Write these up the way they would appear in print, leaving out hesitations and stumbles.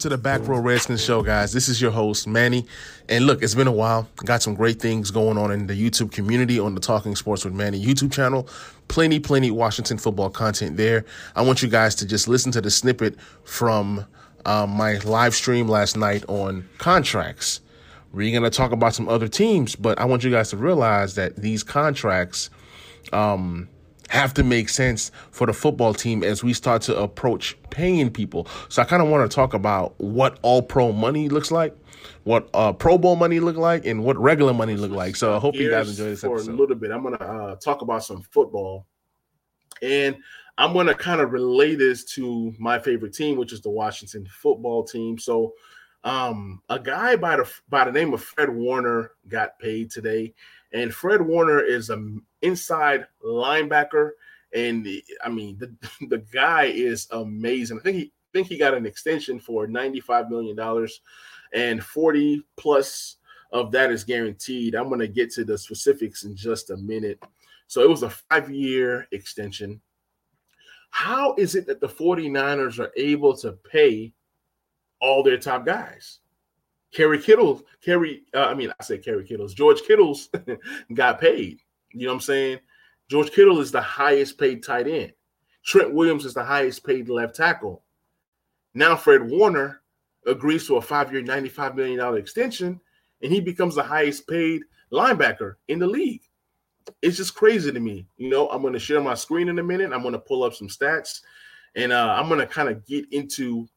The Back Row Redskins Show, guys. This is your host, Manny. And look, it's been a while. Got some great things going on in the YouTube community on the Talking Sports with Manny YouTube channel. Plenty Washington football content there. I want you guys to just listen to the snippet from my live stream last night on contracts. We're going to talk about some other teams, but I want you guys to realize that these contracts have to make sense for the football team as we start to approach paying people. So I kind of want to talk about what all-pro money looks like, what Pro Bowl money look like, and what regular money look like. So I hope you guys enjoy this episode. For a little bit, I'm going to talk about some football. And I'm going to kind of relate this to my favorite team, which is the Washington football team. So a guy by the name of Fred Warner got paid today. And Fred Warner is an inside linebacker, and the guy is amazing. I think he got an extension for $95 million, and 40 plus of that is guaranteed. I'm going to get to the specifics in just a minute. So it was a 5-year extension. How is it that the 49ers are able to pay all their top guys? George Kittle's got paid. You know what I'm saying? George Kittle is the highest paid tight end. Trent Williams is the highest paid left tackle. Now Fred Warner agrees to a 5-year, $95 million extension, and he becomes the highest paid linebacker in the league. It's just crazy to me. You know, I'm going to share my screen in a minute. I'm going to pull up some stats, and I'm going to kind of get into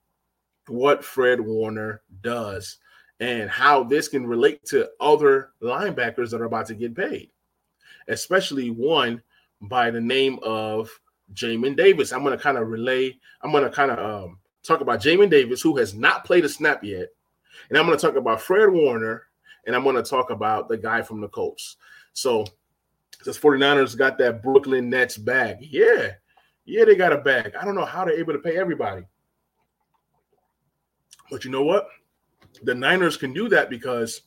what Fred Warner does and how this can relate to other linebackers that are about to get paid, especially one by the name of Jamin Davis. I'm going to talk about Jamin Davis, who has not played a snap yet, and I'm going to talk about Fred Warner, and I'm going to talk about the guy from the Colts. So this 49ers got that Brooklyn Nets bag. Yeah, they got a bag. I don't know how they're able to pay everybody. But you know what? The Niners can do that because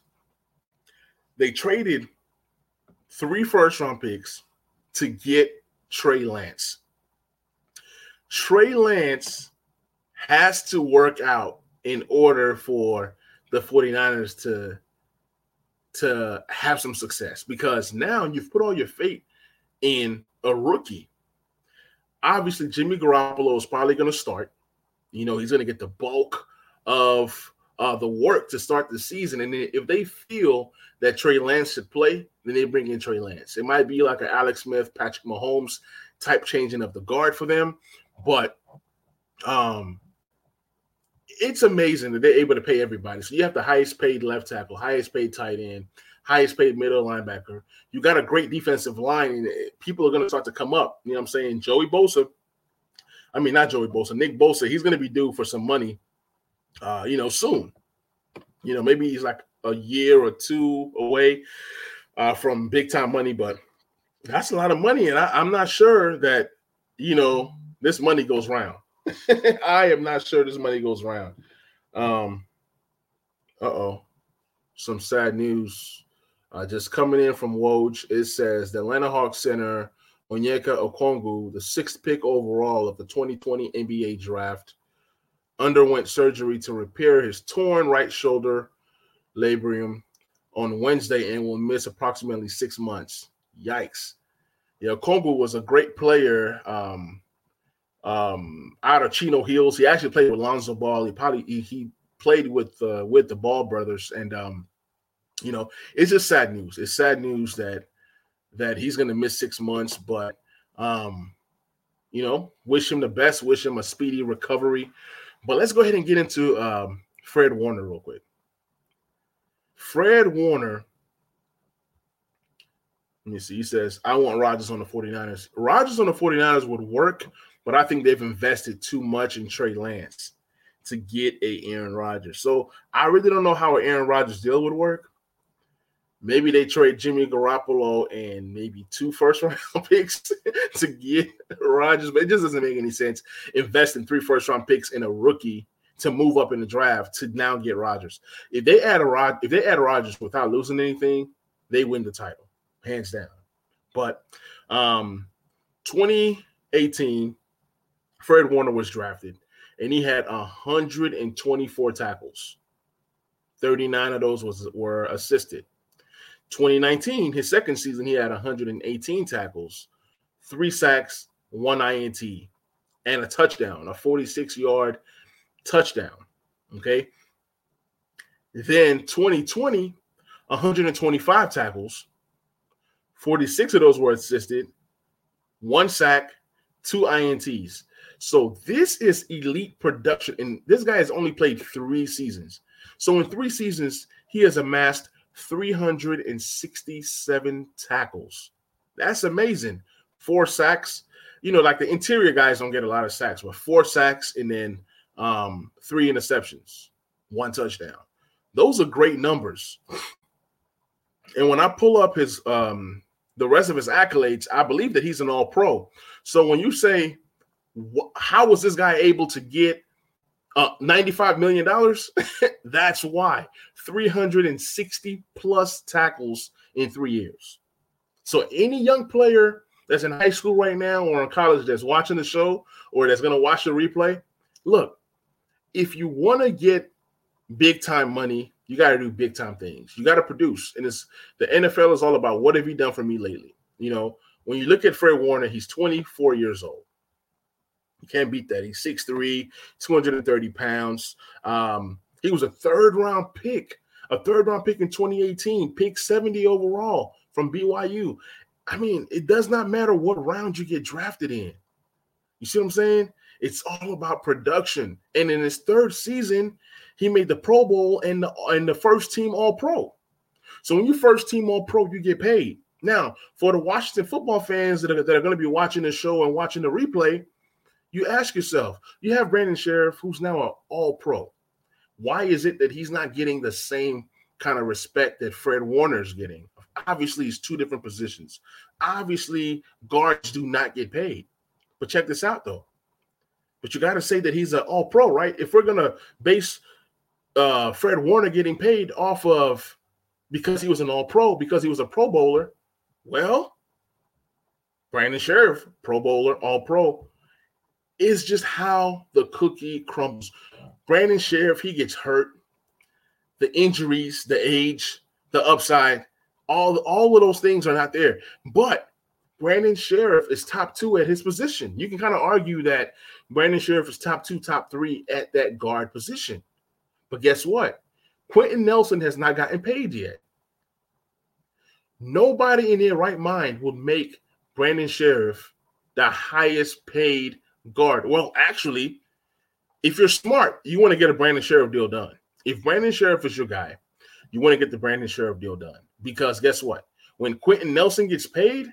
they traded 3 first-round picks to get Trey Lance. Trey Lance has to work out in order for the 49ers to have some success, because now you've put all your faith in a rookie. Obviously, Jimmy Garoppolo is probably going to start. You know, he's going to get the bulk of the work to start the season, and then if they feel that Trey Lance should play, then they bring in Trey Lance. It might be like an Alex Smith, Patrick Mahomes type changing of the guard for them, but it's amazing that they're able to pay everybody. So you have the highest paid left tackle, highest paid tight end, highest paid middle linebacker. You got a great defensive line, and people are going to start to come up. You know what I'm saying? Nick Bosa, he's going to be due for some money. Soon, maybe he's like a year or two away from big time money, but that's a lot of money. And I'm not sure that, this money goes round. I am not sure this money goes round. Some sad news just coming in from Woj. It says the Atlanta Hawks center Onyeka Okongwu, the 6th pick overall of the 2020 NBA draft, underwent surgery to repair his torn right shoulder labrum on Wednesday and will miss approximately 6 months. Yikes. Yeah, Kongu was a great player out of Chino Hills. He actually played with Lonzo Ball. He played with the Ball brothers. And, it's just sad news. It's sad news that he's going to miss 6 months, but, wish him the best, wish him a speedy recovery. But let's go ahead and get into Fred Warner real quick. Fred Warner, let me see, he says, I want Rodgers on the 49ers. Rodgers on the 49ers would work but I think they've invested too much in Trey Lance to get a Aaron Rodgers. So I really don't know how an Aaron Rodgers deal would work. Maybe they trade Jimmy Garoppolo and maybe 2 first-round picks to get Rodgers, but it just doesn't make any sense. Invest in 3 first-round picks in a rookie to move up in the draft to now get Rodgers. If they add Rodgers without losing anything, they win the title, hands down. But 2018, Fred Warner was drafted, and he had 124 tackles. 39 of those were assisted. 2019, his second season, he had 118 tackles, 3 sacks, 1 INT, and a touchdown, a 46-yard touchdown. Okay. Then 2020, 125 tackles, 46 of those were assisted, 1 sack, 2 INTs. So this is elite production, and this guy has only played 3 seasons. So in 3 seasons, he has amassed 367 tackles. That's amazing. 4 sacks. You know, like the interior guys don't get a lot of sacks, but 4 sacks and then 3 interceptions, 1 touchdown. Those are great numbers. And when I pull up his the rest of his accolades, I believe that he's an all-pro. So when you say, how was this guy able to get $95 million? That's why. 360 plus tackles in 3 years. So any young player that's in high school right now or in college that's watching the show or that's going to watch the replay, look, if you want to get big-time money, you got to do big-time things. You got to produce. And it's the NFL is all about what have you done for me lately? You know, when you look at Fred Warner, he's 24 years old. You can't beat that. He's 6'3", 230 pounds. He was a third-round pick in 2018, pick 70 overall from BYU. I mean, it does not matter what round you get drafted in. You see what I'm saying? It's all about production. And in his third season, he made the Pro Bowl and the first-team All-Pro. So when you first-team All-Pro, you get paid. Now, for the Washington football fans that are going to be watching this show and watching the replay, you ask yourself, you have Brandon Scherff, who's now an All-Pro. Why is it that he's not getting the same kind of respect that Fred Warner's getting? Obviously, it's 2 different positions. Obviously, guards do not get paid. But check this out, though. But you got to say that he's an All-Pro, right? If we're going to base Fred Warner getting paid off of because he was an All-Pro, because he was a Pro Bowler, well, Brandon Scherff, Pro Bowler, All-Pro, is just how the cookie crumbles. Brandon Scherff, he gets hurt. The injuries, the age, the upside, all of those things are not there. But Brandon Scherff is top 2 at his position. You can kind of argue that Brandon Scherff is top 2, top 3 at that guard position. But guess what? Quentin Nelson has not gotten paid yet. Nobody in their right mind will make Brandon Scherff the highest paid guard. Well, actually, if you're smart, you want to get a Brandon Scherff deal done. If Brandon Scherff is your guy, you want to get the Brandon Scherff deal done. Because guess what? When Quentin Nelson gets paid,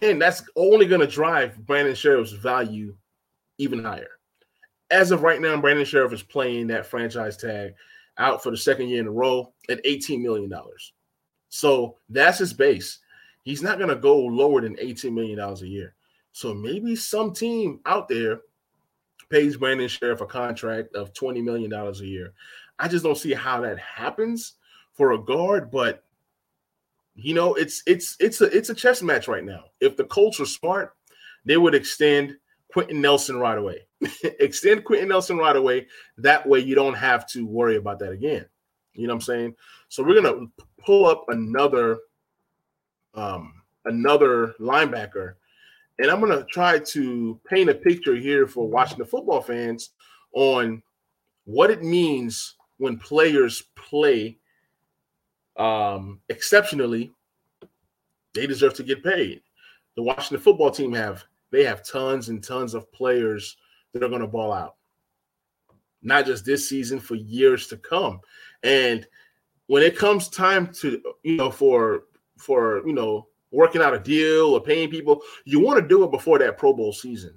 then that's only going to drive Brandon Scherff's value even higher. As of right now, Brandon Scherff is playing that franchise tag out for the second year in a row at $18 million. So that's his base. He's not going to go lower than $18 million a year. So maybe some team out there pays Brandon Scherff a contract of $20 million a year. I just don't see how that happens for a guard, but you know, it's a chess match right now. If the Colts were smart, they would extend Quentin Nelson right away. Extend Quentin Nelson right away. That way you don't have to worry about that again. You know what I'm saying? So we're going to pull up another linebacker. And I'm going to try to paint a picture here for Washington football fans on what it means when players play exceptionally. They deserve to get paid. The Washington football team have tons and tons of players that are going to ball out, not just this season, for years to come. And when it comes time to, you know, for working out a deal or paying people. You want to do it before that Pro Bowl season.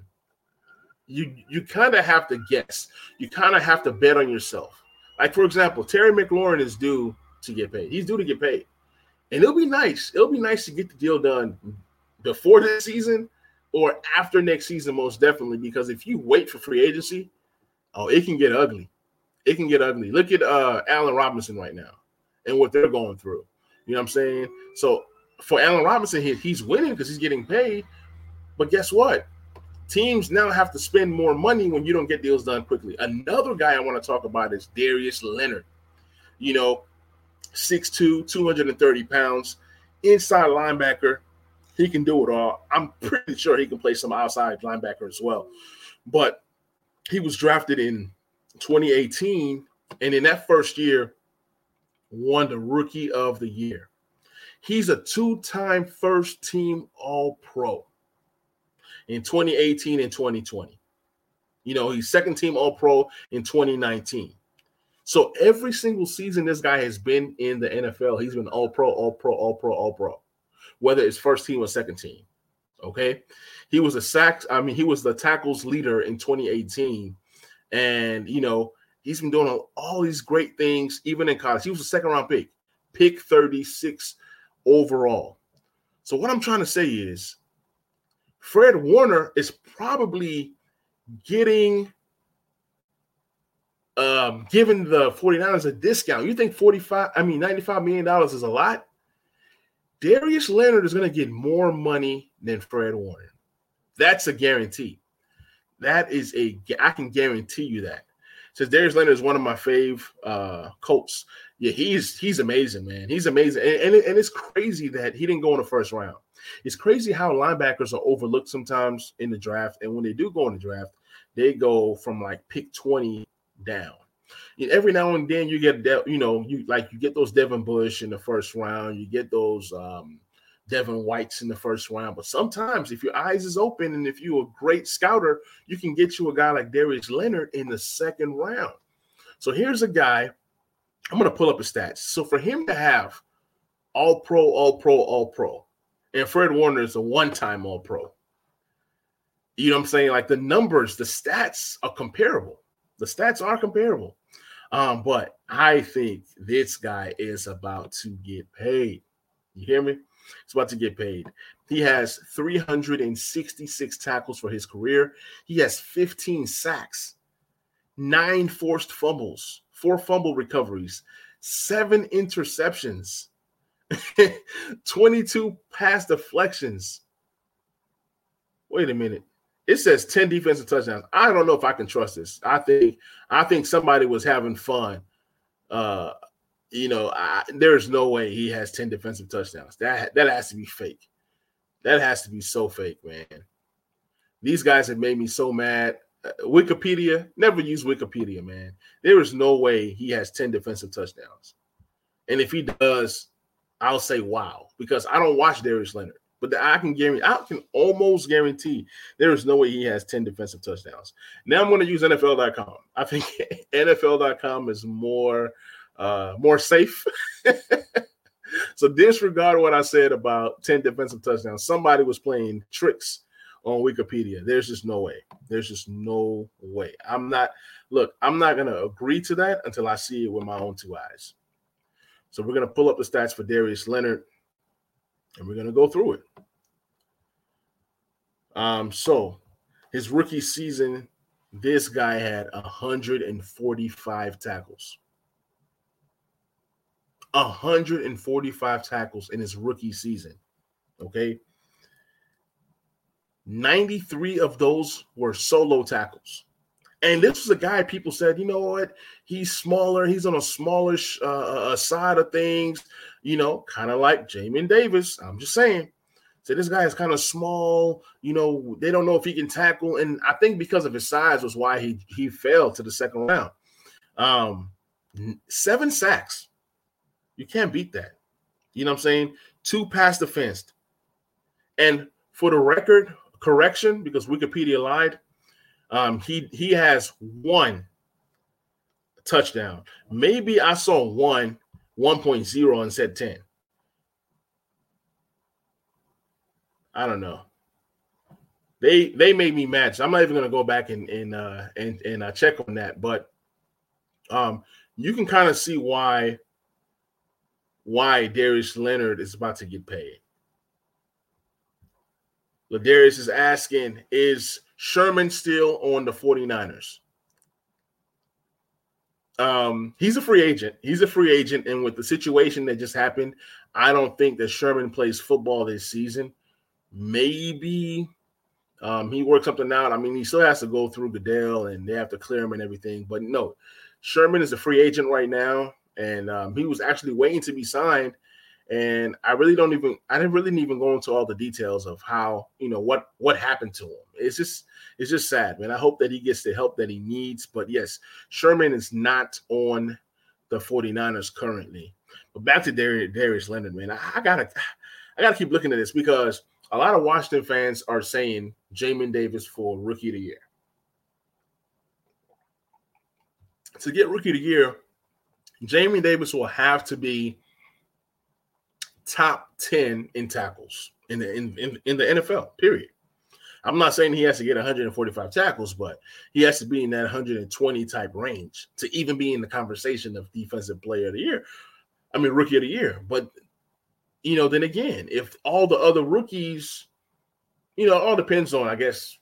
You kind of have to guess. You kind of have to bet on yourself. Like, for example, Terry McLaurin is due to get paid. He's due to get paid. And it'll be nice. It'll be nice to get the deal done before this season or after next season, most definitely, because if you wait for free agency, oh, it can get ugly. It can get ugly. Look at Allen Robinson right now and what they're going through. You know what I'm saying? So for Allen Robinson, he's winning because he's getting paid. But guess what? Teams now have to spend more money when you don't get deals done quickly. Another guy I want to talk about is Darius Leonard. You know, 6'2", 230 pounds, inside linebacker. He can do it all. I'm pretty sure he can play some outside linebacker as well. But he was drafted in 2018, and in that first year, won the Rookie of the Year. He's a two-time first-team All-Pro in 2018 and 2020. You know, he's second-team All-Pro in 2019. So every single season this guy has been in the NFL, he's been All-Pro, All-Pro, All-Pro, All-Pro, whether it's first team or second team. Okay? He was the tackles leader in 2018. And, you know, he's been doing all these great things, even in college. He was a second-round pick, pick 36 overall. So what I'm trying to say is Fred Warner is probably getting giving the 49ers a discount. You think $95 million is a lot? Darius Leonard is going to get more money than Fred Warner. That's a guarantee. I can guarantee you that. Since Darius Leonard is one of my fave Colts. Yeah, he's amazing, man. He's amazing. And it's crazy that he didn't go in the first round. It's crazy how linebackers are overlooked sometimes in the draft. And when they do go in the draft, they go from like pick 20 down. And every now and then you get, you get those Devin Bush in the first round. You get those Devin Whites in the first round. But sometimes if your eyes is open and if you're a great scouter, you can get you a guy like Darius Leonard in the second round. So here's a guy. I'm going to pull up his stats. So for him to have All-Pro, All-Pro, All-Pro, and Fred Warner is a one-time All-Pro. You know what I'm saying? Like the numbers, the stats are comparable. The stats are comparable. But I think this guy is about to get paid. You hear me? He's about to get paid. He has 366 tackles for his career. He has 15 sacks, 9 forced fumbles, 4 fumble recoveries, 7 interceptions, 22 pass deflections. Wait a minute. It says 10 defensive touchdowns. I don't know if I can trust this. I think somebody was having fun. There's no way he has 10 defensive touchdowns. That has to be fake. That has to be so fake, man. These guys have made me so mad. Wikipedia, never use Wikipedia, man. There is no way he has 10 defensive touchdowns. And if he does, I'll say wow, because I don't watch Darius Leonard. But I can almost guarantee there is no way he has 10 defensive touchdowns. Now I'm going to use NFL.com. I think NFL.com is more safe. So disregard what I said about 10 defensive touchdowns. Somebody was playing tricks on Wikipedia. There's just no way. There's just no way. I'm not going to agree to that until I see it with my own two eyes. So we're going to pull up the stats for Darius Leonard. And we're going to go through it. So his rookie season, this guy had 145 tackles. 145 tackles in his rookie season, okay? 93 of those were solo tackles. And this was a guy people said, you know what, he's smaller. He's on a smallish side of things, you know, kind of like Jamin Davis. I'm just saying. So this guy is kind of small. You know, they don't know if he can tackle. And I think because of his size was why he fell to the second round. 7 sacks. You can't beat that. You know what I'm saying? 2 pass defense. And for the record, correction, because Wikipedia lied, he has 1 touchdown. Maybe I saw 1.0 and said 10. I don't know. They made me mad. So I'm not even going to go back and check on that. But you can kind of see why Darius Leonard is about to get paid. Ladarius is asking, is Sherman still on the 49ers? He's a free agent. He's a free agent. And with the situation that just happened, I don't think that Sherman plays football this season. Maybe he works something out. I mean, he still has to go through Goodell and they have to clear him and everything. But no, Sherman is a free agent right now. And he was actually waiting to be signed. And I didn't even go into all the details of how, you know, what happened to him. It's just sad, man. I hope that he gets the help that he needs. But yes, Sherman is not on the 49ers currently. But back to Darius Leonard, man. I gotta keep looking at this because a lot of Washington fans are saying Jamin Davis for Rookie of the Year. To get Rookie of the Year, Jamin Davis will have to be top 10 in tackles in the NFL, period. I'm not saying he has to get 145 tackles, but he has to be in that 120 type range to even be in the conversation of defensive player of the year. I mean, rookie of the year. But, you know, then again, if all the other rookies, you know, all depends on, I guess,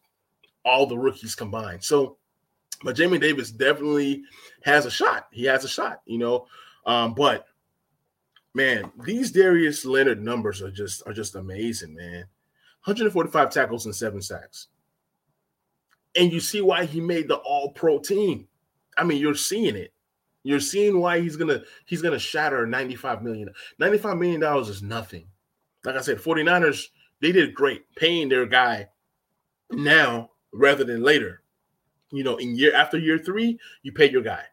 all the rookies combined. So, but Jamin Davis definitely has a shot. He has a shot, you know, but man, these Darius Leonard numbers are just amazing, man. 145 tackles and 7 sacks. And you see why he made the all-pro team. I mean, you're seeing it. You're seeing why he's gonna shatter $95 million. $95 million is nothing. Like I said, 49ers, they did great paying their guy now rather than later. You know, in year 3, you pay your guy.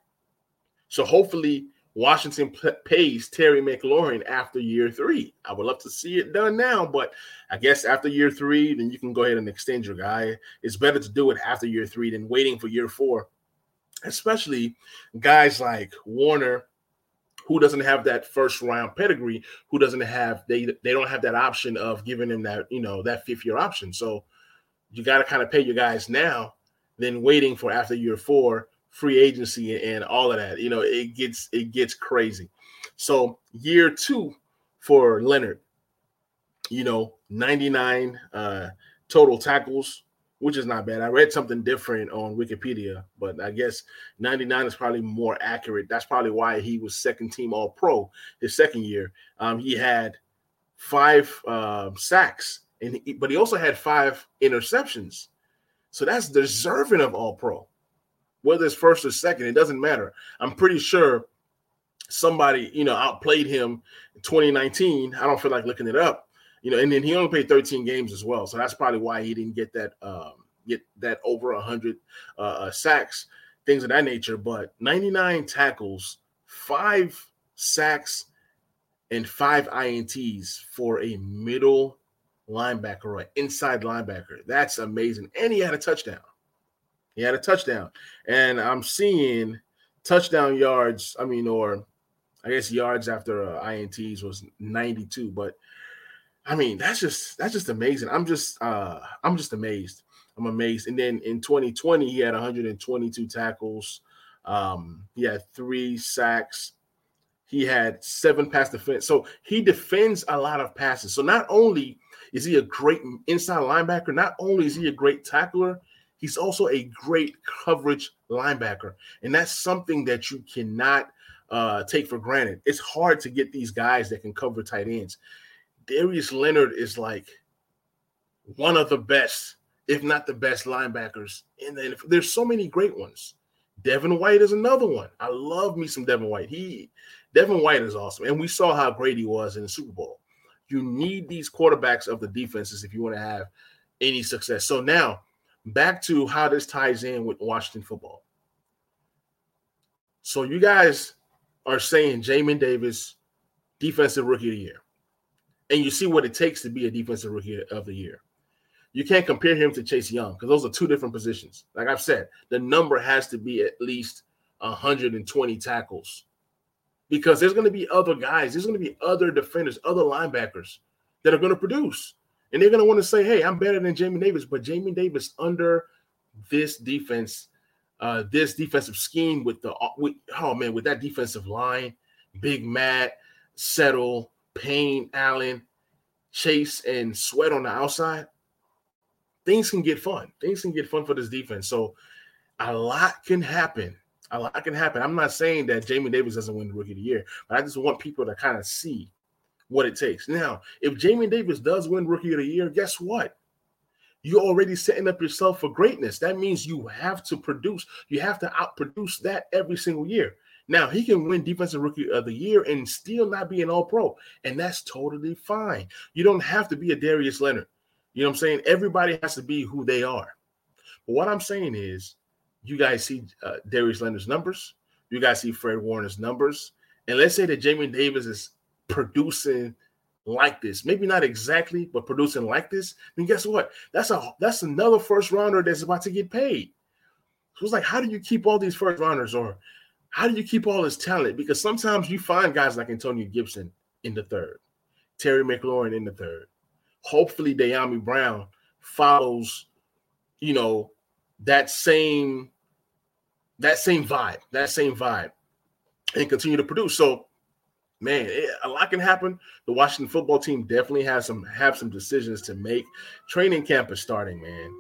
So hopefully Washington pays Terry McLaurin after year 3. I would love to see it done now, but I guess after year 3, then you can go ahead and extend your guy. It's better to do it after year 3 than waiting for year 4, especially guys like Warner, who doesn't have that first-round pedigree, who doesn't have they don't have that option of giving him that, you know, that fifth-year option. So you got to kind of pay your guys now, then waiting for after year 4. Free agency and all of that, you know, it gets crazy. So year 2 for Leonard, you know, 99 total tackles, which is not bad. I read something different on Wikipedia, but I guess 99 is probably more accurate. That's probably why he was second team All-Pro his second year. He had 5 sacks, but he also had 5 interceptions. So that's deserving of All-Pro. Whether it's first or second, it doesn't matter. I'm pretty sure somebody, you know, outplayed him in 2019. I don't feel like looking it up, you know. And then he only played 13 games as well, so that's probably why he didn't get that over 100 sacks, things of that nature. But 99 tackles, 5 sacks, and 5 INTs for a middle linebacker or an inside linebacker. That's amazing, and he had a touchdown. He had a touchdown, and I'm seeing touchdown yards. I mean, or I guess yards after INTs was 92. But I mean, that's just amazing. I'm just amazed. I'm amazed. And then in 2020, he had 122 tackles. He had 3 sacks. He had 7 pass defense. So he defends a lot of passes. So not only is he a great inside linebacker, not only is he a great tackler, he's also a great coverage linebacker, and that's something that you cannot take for granted. It's hard to get these guys that can cover tight ends. Darius Leonard is like one of the best, if not the best, linebackers in the NFL. There's so many great ones. Devin White is another one. I love me some Devin White. Devin White is awesome, and we saw how great he was in the Super Bowl. You need these quarterbacks of the defenses if you want to have any success. So now, back to how this ties in with Washington football. So you guys are saying Jamin Davis, defensive rookie of the year. And you see what it takes to be a defensive rookie of the year. You can't compare him to Chase Young because those are two different positions. Like I've said, the number has to be at least 120 tackles because there's going to be other guys. There's going to be other defenders, other linebackers that are going to produce. And they're going to want to say, hey, I'm better than Jamin Davis. But Jamin Davis under this defense, this defensive scheme with that defensive line, Big Matt, Settle, Payne, Allen, Chase, and Sweat on the outside, things can get fun. Things can get fun for this defense. So a lot can happen. A lot can happen. I'm not saying that Jamin Davis doesn't win the Rookie of the Year, but I just want people to kind of see what it takes. Now, if Jamin Davis does win Rookie of the Year, guess what? You're already setting up yourself for greatness. That means you have to produce. You have to outproduce that every single year. Now, he can win Defensive Rookie of the Year and still not be an All-Pro, and that's totally fine. You don't have to be a Darius Leonard. You know what I'm saying? Everybody has to be who they are. But what I'm saying is, you guys see Darius Leonard's numbers. You guys see Fred Warner's numbers. And let's say that Jamin Davis is producing like this. Maybe not exactly, but producing like this. Then guess what? That's another first-rounder that's about to get paid. So it's like, how do you keep all these first-rounders, or how do you keep all this talent? Because sometimes you find guys like Antonio Gibson in the third, Terry McLaurin in the third. Hopefully, De'Ami Brown follows, you know, that same vibe, and continue to produce. So, man, a lot can happen. The Washington football team definitely has some decisions to make. Training camp is starting, man.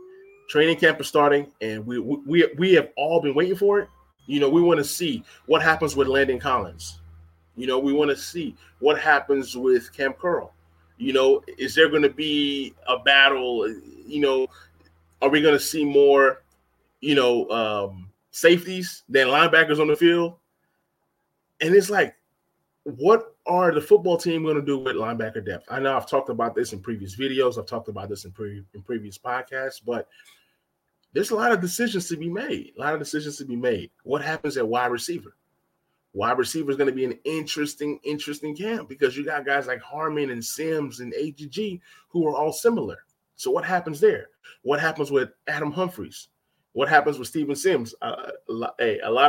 Training camp is starting, and we have all been waiting for it. You know, we want to see what happens with Landon Collins. You know, we want to see what happens with Cam Curl. You know, is there going to be a battle? You know, are we going to see more, you know, safeties than linebackers on the field? And it's like, what are the football team going to do with linebacker depth? I know I've talked about this in previous videos. I've talked about this in previous podcasts, but there's a lot of decisions to be made. What happens at wide receiver? Wide receiver is going to be an interesting camp, because you got guys like Harmon and Sims and AGG who are all similar. So what happens there? What happens with Adam Humphries? What happens with Steven Sims? A lot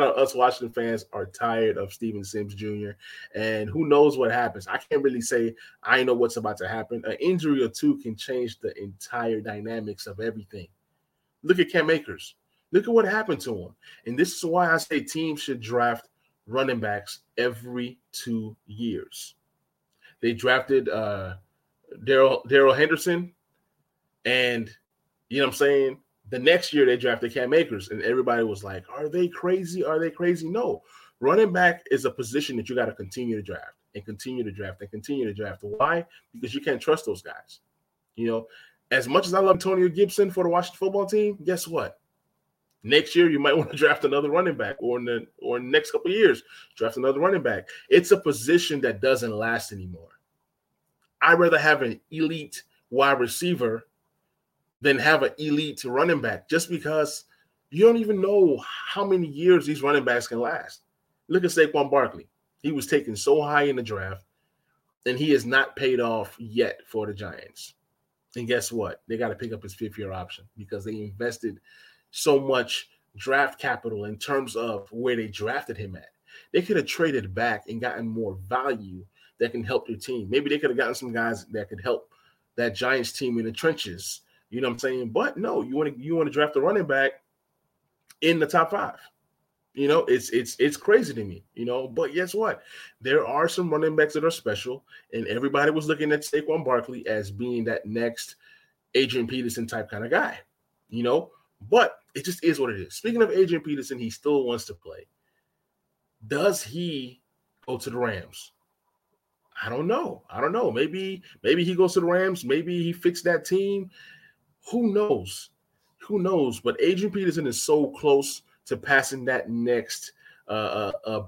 of us Washington fans are tired of Steven Sims Jr., and who knows what happens. I can't really say I know what's about to happen. An injury or two can change the entire dynamics of everything. Look at Cam Akers. Look at what happened to him. And this is why I say teams should draft running backs every 2 years. They drafted Daryl Henderson, and you know what I'm saying? The next year they drafted Cam Akers, and everybody was like, are they crazy? No. Running back is a position that you got to continue to draft. Why? Because you can't trust those guys. You know, as much as I love Antonio Gibson for the Washington football team, guess what? Next year, you might want to draft another running back, or in the next couple of years, draft another running back. It's a position that doesn't last anymore. I'd rather have an elite wide receiver than have an elite running back, just because you don't even know how many years these running backs can last. Look at Saquon Barkley. He was taken so high in the draft, and he has not paid off yet for the Giants. And guess what? They got to pick up his fifth-year option, because they invested – so much draft capital in terms of where they drafted him at. They could have traded back and gotten more value that can help their team. Maybe they could have gotten some guys that could help that Giants team in the trenches. You know what I'm saying? But no, you want to draft a running back in the top five. You know, it's crazy to me, you know, but guess what? There are some running backs that are special, and everybody was looking at Saquon Barkley as being that next Adrian Peterson type kind of guy, you know. But it just is what it is. Speaking of Adrian Peterson, he still wants to play. Does he go to the Rams? I don't know. Maybe he goes to the Rams. Maybe he fixed that team. Who knows? But Adrian Peterson is so close to passing that next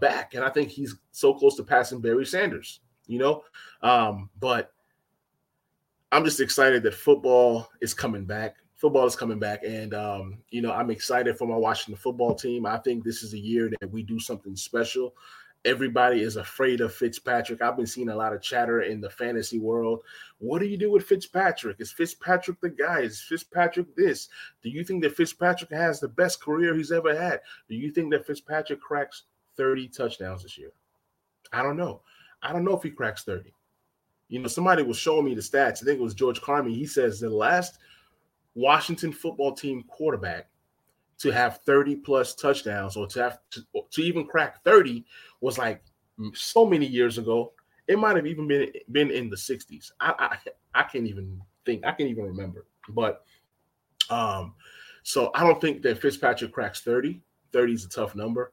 back, and I think he's so close to passing Barry Sanders. You know, but I'm just excited that football is coming back. And, you know, I'm excited for my Washington football team. I think this is a year that we do something special. Everybody is afraid of Fitzpatrick. I've been seeing a lot of chatter in the fantasy world. What do you do with Fitzpatrick? Is Fitzpatrick the guy? Is Fitzpatrick this? Do you think that Fitzpatrick has the best career he's ever had? Do you think that Fitzpatrick cracks 30 touchdowns this year? I don't know. I don't know if he cracks 30. You know, somebody was showing me the stats. I think it was George Carmi. He says the last Washington football team quarterback to have 30-plus touchdowns or to even crack 30 was like so many years ago. It might have even been in the 60s. I can't even think. I can't even remember. But so I don't think that Fitzpatrick cracks 30. 30 is a tough number.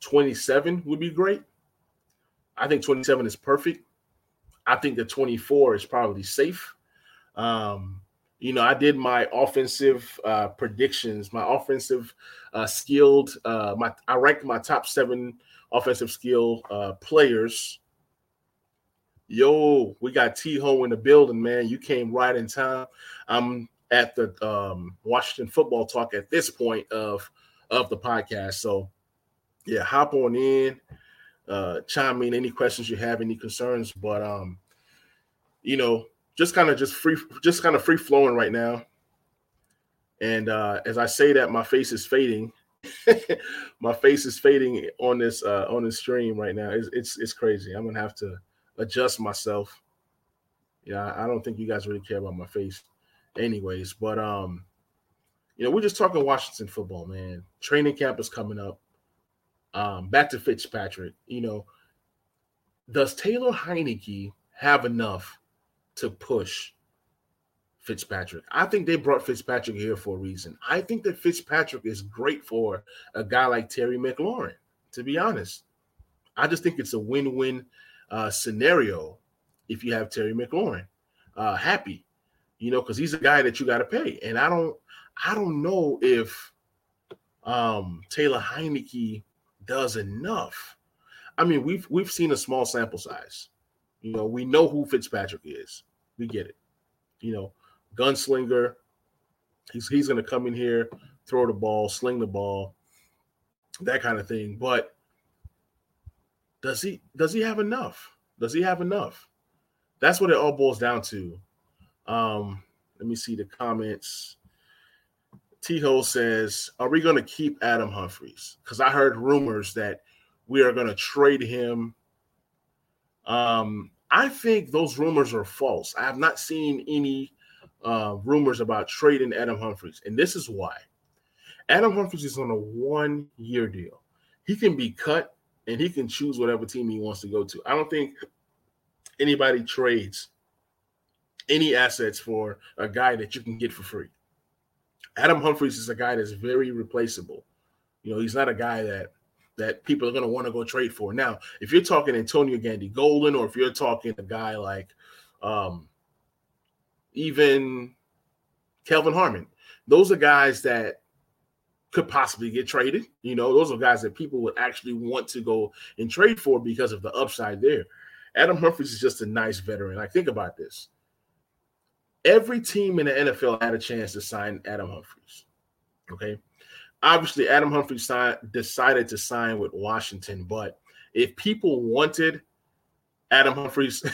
27 would be great. I think 27 is perfect. I think that 24 is probably safe. You know, I did my offensive predictions, my offensive skilled. I ranked my top 7 offensive skill players. Yo, we got T-Ho in the building, man. You came right in time. I'm at the Washington Football Talk at this point of the podcast. So, yeah, hop on in. Chime in any questions you have, any concerns, but you know, just kind of free flowing right now. And as I say that, my face is fading. My face is fading on this stream right now. It's crazy. I'm gonna have to adjust myself. Yeah, I don't think you guys really care about my face, anyways. But you know, we're just talking Washington football, man. Training camp is coming up. Back to Fitzpatrick, you know, does Taylor Heinicke have enough to push Fitzpatrick? I think they brought Fitzpatrick here for a reason. I think that Fitzpatrick is great for a guy like Terry McLaurin, to be honest. I just think it's a win-win scenario if you have Terry McLaurin happy, you know, because he's a guy that you got to pay. And I don't know if Taylor Heinicke does enough. I mean, we've seen a small sample size. You know, we know who Fitzpatrick is. We get it. You know, gunslinger. He's going to come in here, throw the ball, sling the ball, that kind of thing. But does he have enough? Does he have enough? That's what it all boils down to. Let me see the comments. T-Ho says, are we going to keep Adam Humphries? Because I heard rumors that we are going to trade him. I think those rumors are false. I have not seen any rumors about trading Adam Humphries, and this is why. Adam Humphries is on a 1-year deal. He can be cut, and he can choose whatever team he wants to go to. I don't think anybody trades any assets for a guy that you can get for free. Adam Humphries is a guy that's very replaceable. You know, he's not a guy that people are going to want to go trade for. Now, if you're talking Antonio Gandy-Golden, or if you're talking a guy like even Kelvin Harmon, those are guys that could possibly get traded. You know, those are guys that people would actually want to go and trade for because of the upside there. Adam Humphries is just a nice veteran. Like, think about this. Every team in the NFL had a chance to sign Adam Humphries, okay? Obviously, Adam Humphries decided to sign with Washington, but if people wanted Adam Humphries,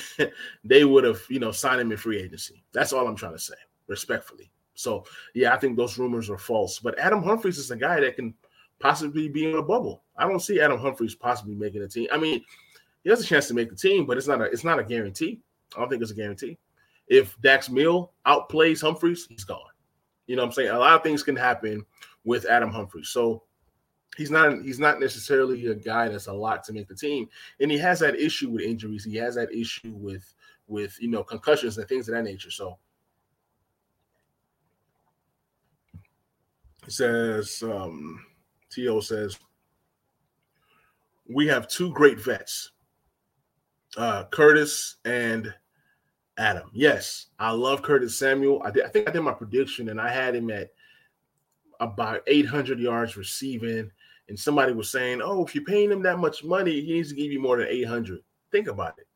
they would have, you know, signed him in free agency. That's all I'm trying to say, respectfully. So, yeah, I think those rumors are false. But Adam Humphries is a guy that can possibly be in a bubble. I don't see Adam Humphries possibly making a team. I mean, he has a chance to make the team, but it's not a guarantee. I don't think it's a guarantee. If Dax Mill outplays Humphries, he's gone. You know what I'm saying? A lot of things can happen with Adam Humphries. So he's not necessarily a guy that's a lot to make the team. And he has that issue with injuries. He has that issue with you know, concussions and things of that nature. So it says, T.O. says, we have 2 great vets, Curtis and Adam. Yes, I love Curtis Samuel. I think I did my prediction, and I had him at about 800 yards receiving, and somebody was saying, oh, if you're paying him that much money, he needs to give you more than 800. Think about it.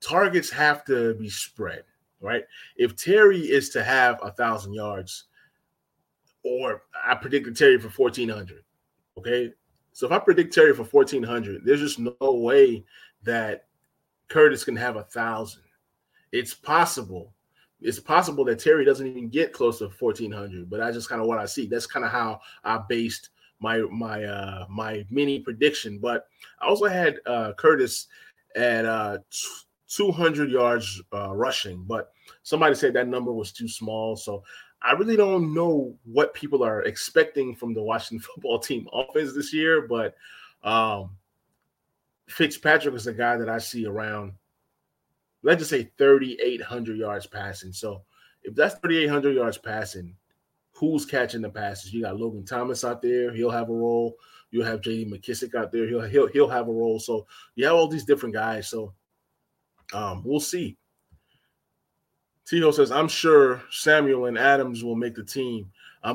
Targets have to be spread, right? If Terry is to have 1,000 yards, or I predicted Terry for 1,400, okay? So if I predict Terry for 1,400, there's just no way that Curtis can have 1,000. It's possible. It's possible that Terry doesn't even get close to 1,400, but that's just kind of what I see. That's kind of how I based my mini prediction. But I also had Curtis at 200 yards rushing, but somebody said that number was too small. So I really don't know what people are expecting from the Washington football team offense this year, but Fitzpatrick is a guy that I see around, let's just say 3,800 yards passing. So if that's 3,800 yards passing, who's catching the passes? You got Logan Thomas out there. He'll have a role. You'll have J.D. McKissic out there. He'll have a role. So you have all these different guys. So we'll see. Tito says, I'm sure Samuel and Adams will make the team.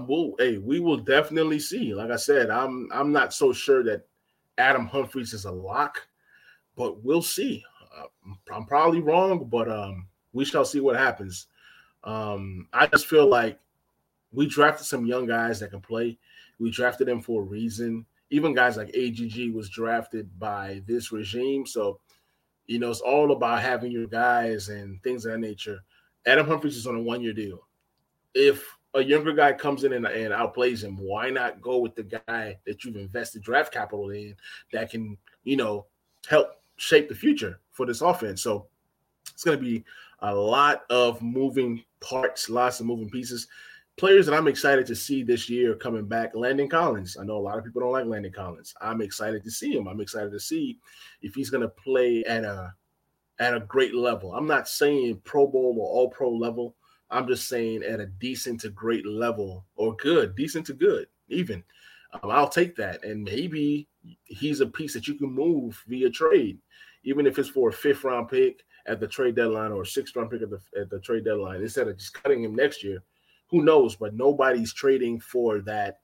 We will definitely see. Like I said, I'm not so sure that Adam Humphries is a lock, but we'll see. I'm probably wrong, but we shall see what happens. I just feel like we drafted some young guys that can play. We drafted them for a reason. Even guys like AGG was drafted by this regime. So, you know, it's all about having your guys and things of that nature. Adam Humphries is on a one-year deal. If a younger guy comes in and outplays him, why not go with the guy that you've invested draft capital in that can, you know, help shape the future for this offense? So it's going to be a lot of moving parts, lots of moving pieces. Players that I'm excited to see this year coming back, Landon Collins. I know a lot of people don't like Landon Collins. I'm excited to see him. I'm excited to see if he's going to play at a great level. I'm not saying Pro Bowl or All-Pro level. I'm just saying at a decent to great level, or good, decent to good even. I'll take that. And maybe he's a piece that you can move via trade, even if it's for a 5th-round pick at the trade deadline or a 6th-round pick at the trade deadline, instead of just cutting him next year. Who knows? But nobody's trading for that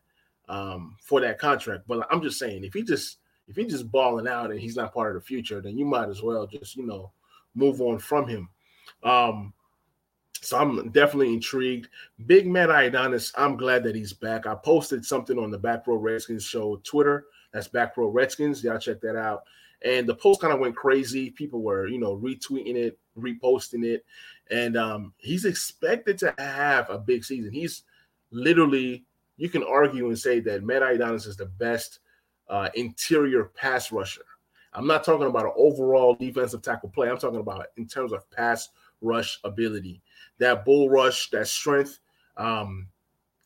contract. But I'm just saying, if he just balling out and he's not part of the future, then you might as well just, you know, move on from him. So I'm definitely intrigued. Big Matt Ioannidis, I'm glad that he's back. I posted something on the Back Row Redskins Show Twitter. That's Back Row Redskins. Y'all check that out. And the post kind of went crazy. People were, you know, retweeting it, reposting it. And he's expected to have a big season. He's literally, you can argue and say that Matt Ioannidis is the best interior pass rusher. I'm not talking about an overall defensive tackle play. I'm talking about in terms of pass rush ability. That bull rush, that strength,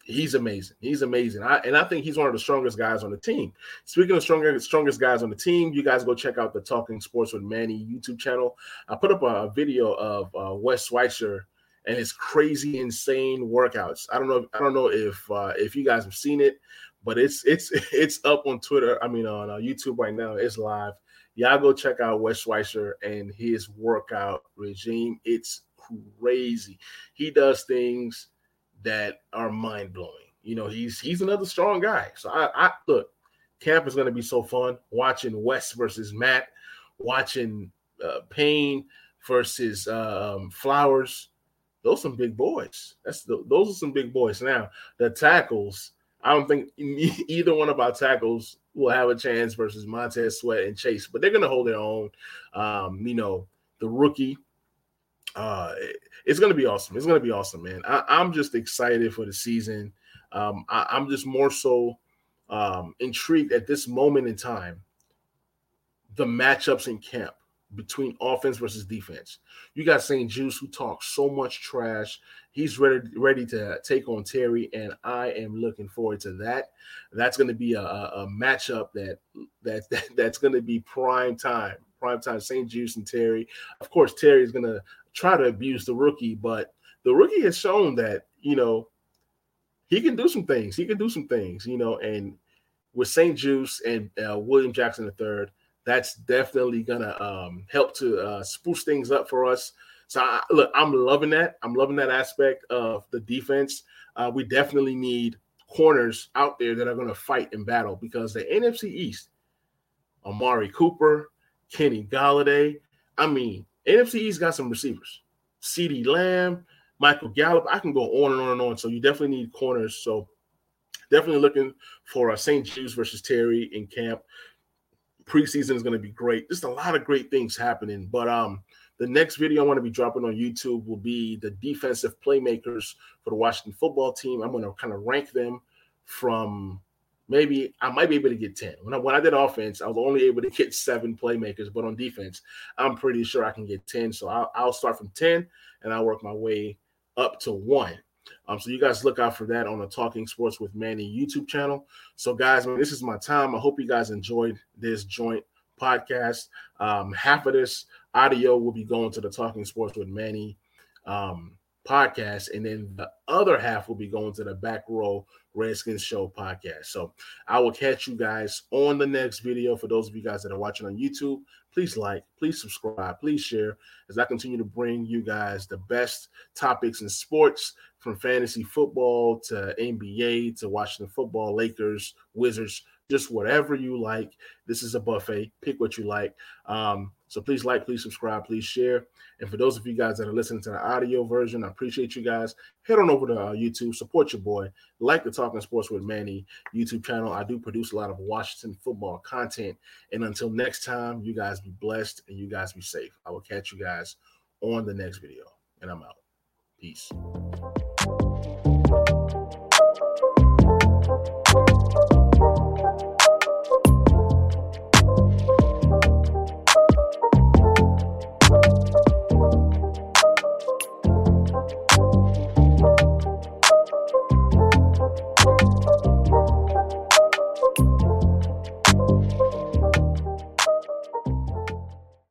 he's amazing. He's amazing. I think he's one of the strongest guys on the team. Speaking of strongest guys on the team, you guys go check out the Talking Sports with Manny YouTube channel. I put up a video of Wes Schweitzer and his crazy, insane workouts. I don't know if you guys have seen it, but it's up on Twitter. I mean, on YouTube right now. It's live. Y'all go check out Wes Schweitzer and his workout regime. It's crazy. He does things that are mind blowing. You know, he's another strong guy. So I look, camp is going to be so fun watching Wes versus Matt, watching Payne versus Flowers. Those are some big boys. Those are some big boys. Now the tackles, I don't think either one of our tackles will have a chance versus Montez Sweat and Chase, but they're going to hold their own. You know, the rookie. It's going to be awesome. It's going to be awesome, man. I'm just excited for the season. I'm just more so intrigued at this moment in time, the matchups in camp between offense versus defense. You got St. Juice, who talks so much trash. He's ready to take on Terry, and I am looking forward to that. That's going to be a matchup that's going to be prime time. Prime time, St. Juice and Terry. Of course, Terry is going to try to abuse the rookie, but the rookie has shown that, you know, he can do some things. He can do some things, you know, and with St. Juice and William Jackson III, that's definitely going to help to spruce things up for us. So, I'm loving that. I'm loving that aspect of the defense. We definitely need corners out there that are going to fight and battle, because the NFC East, Amari Cooper, Kenny Galladay. I mean, NFC East got some receivers. CeeDee Lamb, Michael Gallup. I can go on and on and on. So you definitely need corners. So definitely looking for St. Juice versus Terry in camp. Preseason is going to be great. Just a lot of great things happening. But the next video I want to be dropping on YouTube will be the defensive playmakers for the Washington football team. I'm going to kind of rank them from maybe I might be able to get 10. When I did offense, I was only able to get 7 playmakers, but on defense, I'm pretty sure I can get 10. So I'll start from 10 and I'll work my way up to 1. So you guys look out for that on the Talking Sports with Manny YouTube channel. So guys, man, this is my time. I hope you guys enjoyed this joint podcast. Half of this audio will be going to the Talking Sports with Manny podcast, and then the other half will be going to the Back Row Redskins Show podcast. So I will catch you guys on the next video. For those of you guys that are watching on YouTube, please like, please subscribe, please share, as I continue to bring you guys the best topics in sports, from fantasy football to NBA to Washington football, Lakers, Wizards, just whatever you like. This is a buffet. Pick what you like. So please like, please subscribe, please share. And for those of you guys that are listening to the audio version, I appreciate you guys. Head on over to YouTube, support your boy. Like the Talking Sports with Manny YouTube channel. I do produce a lot of Washington football content. And until next time, you guys be blessed and you guys be safe. I will catch you guys on the next video. And I'm out. Peace.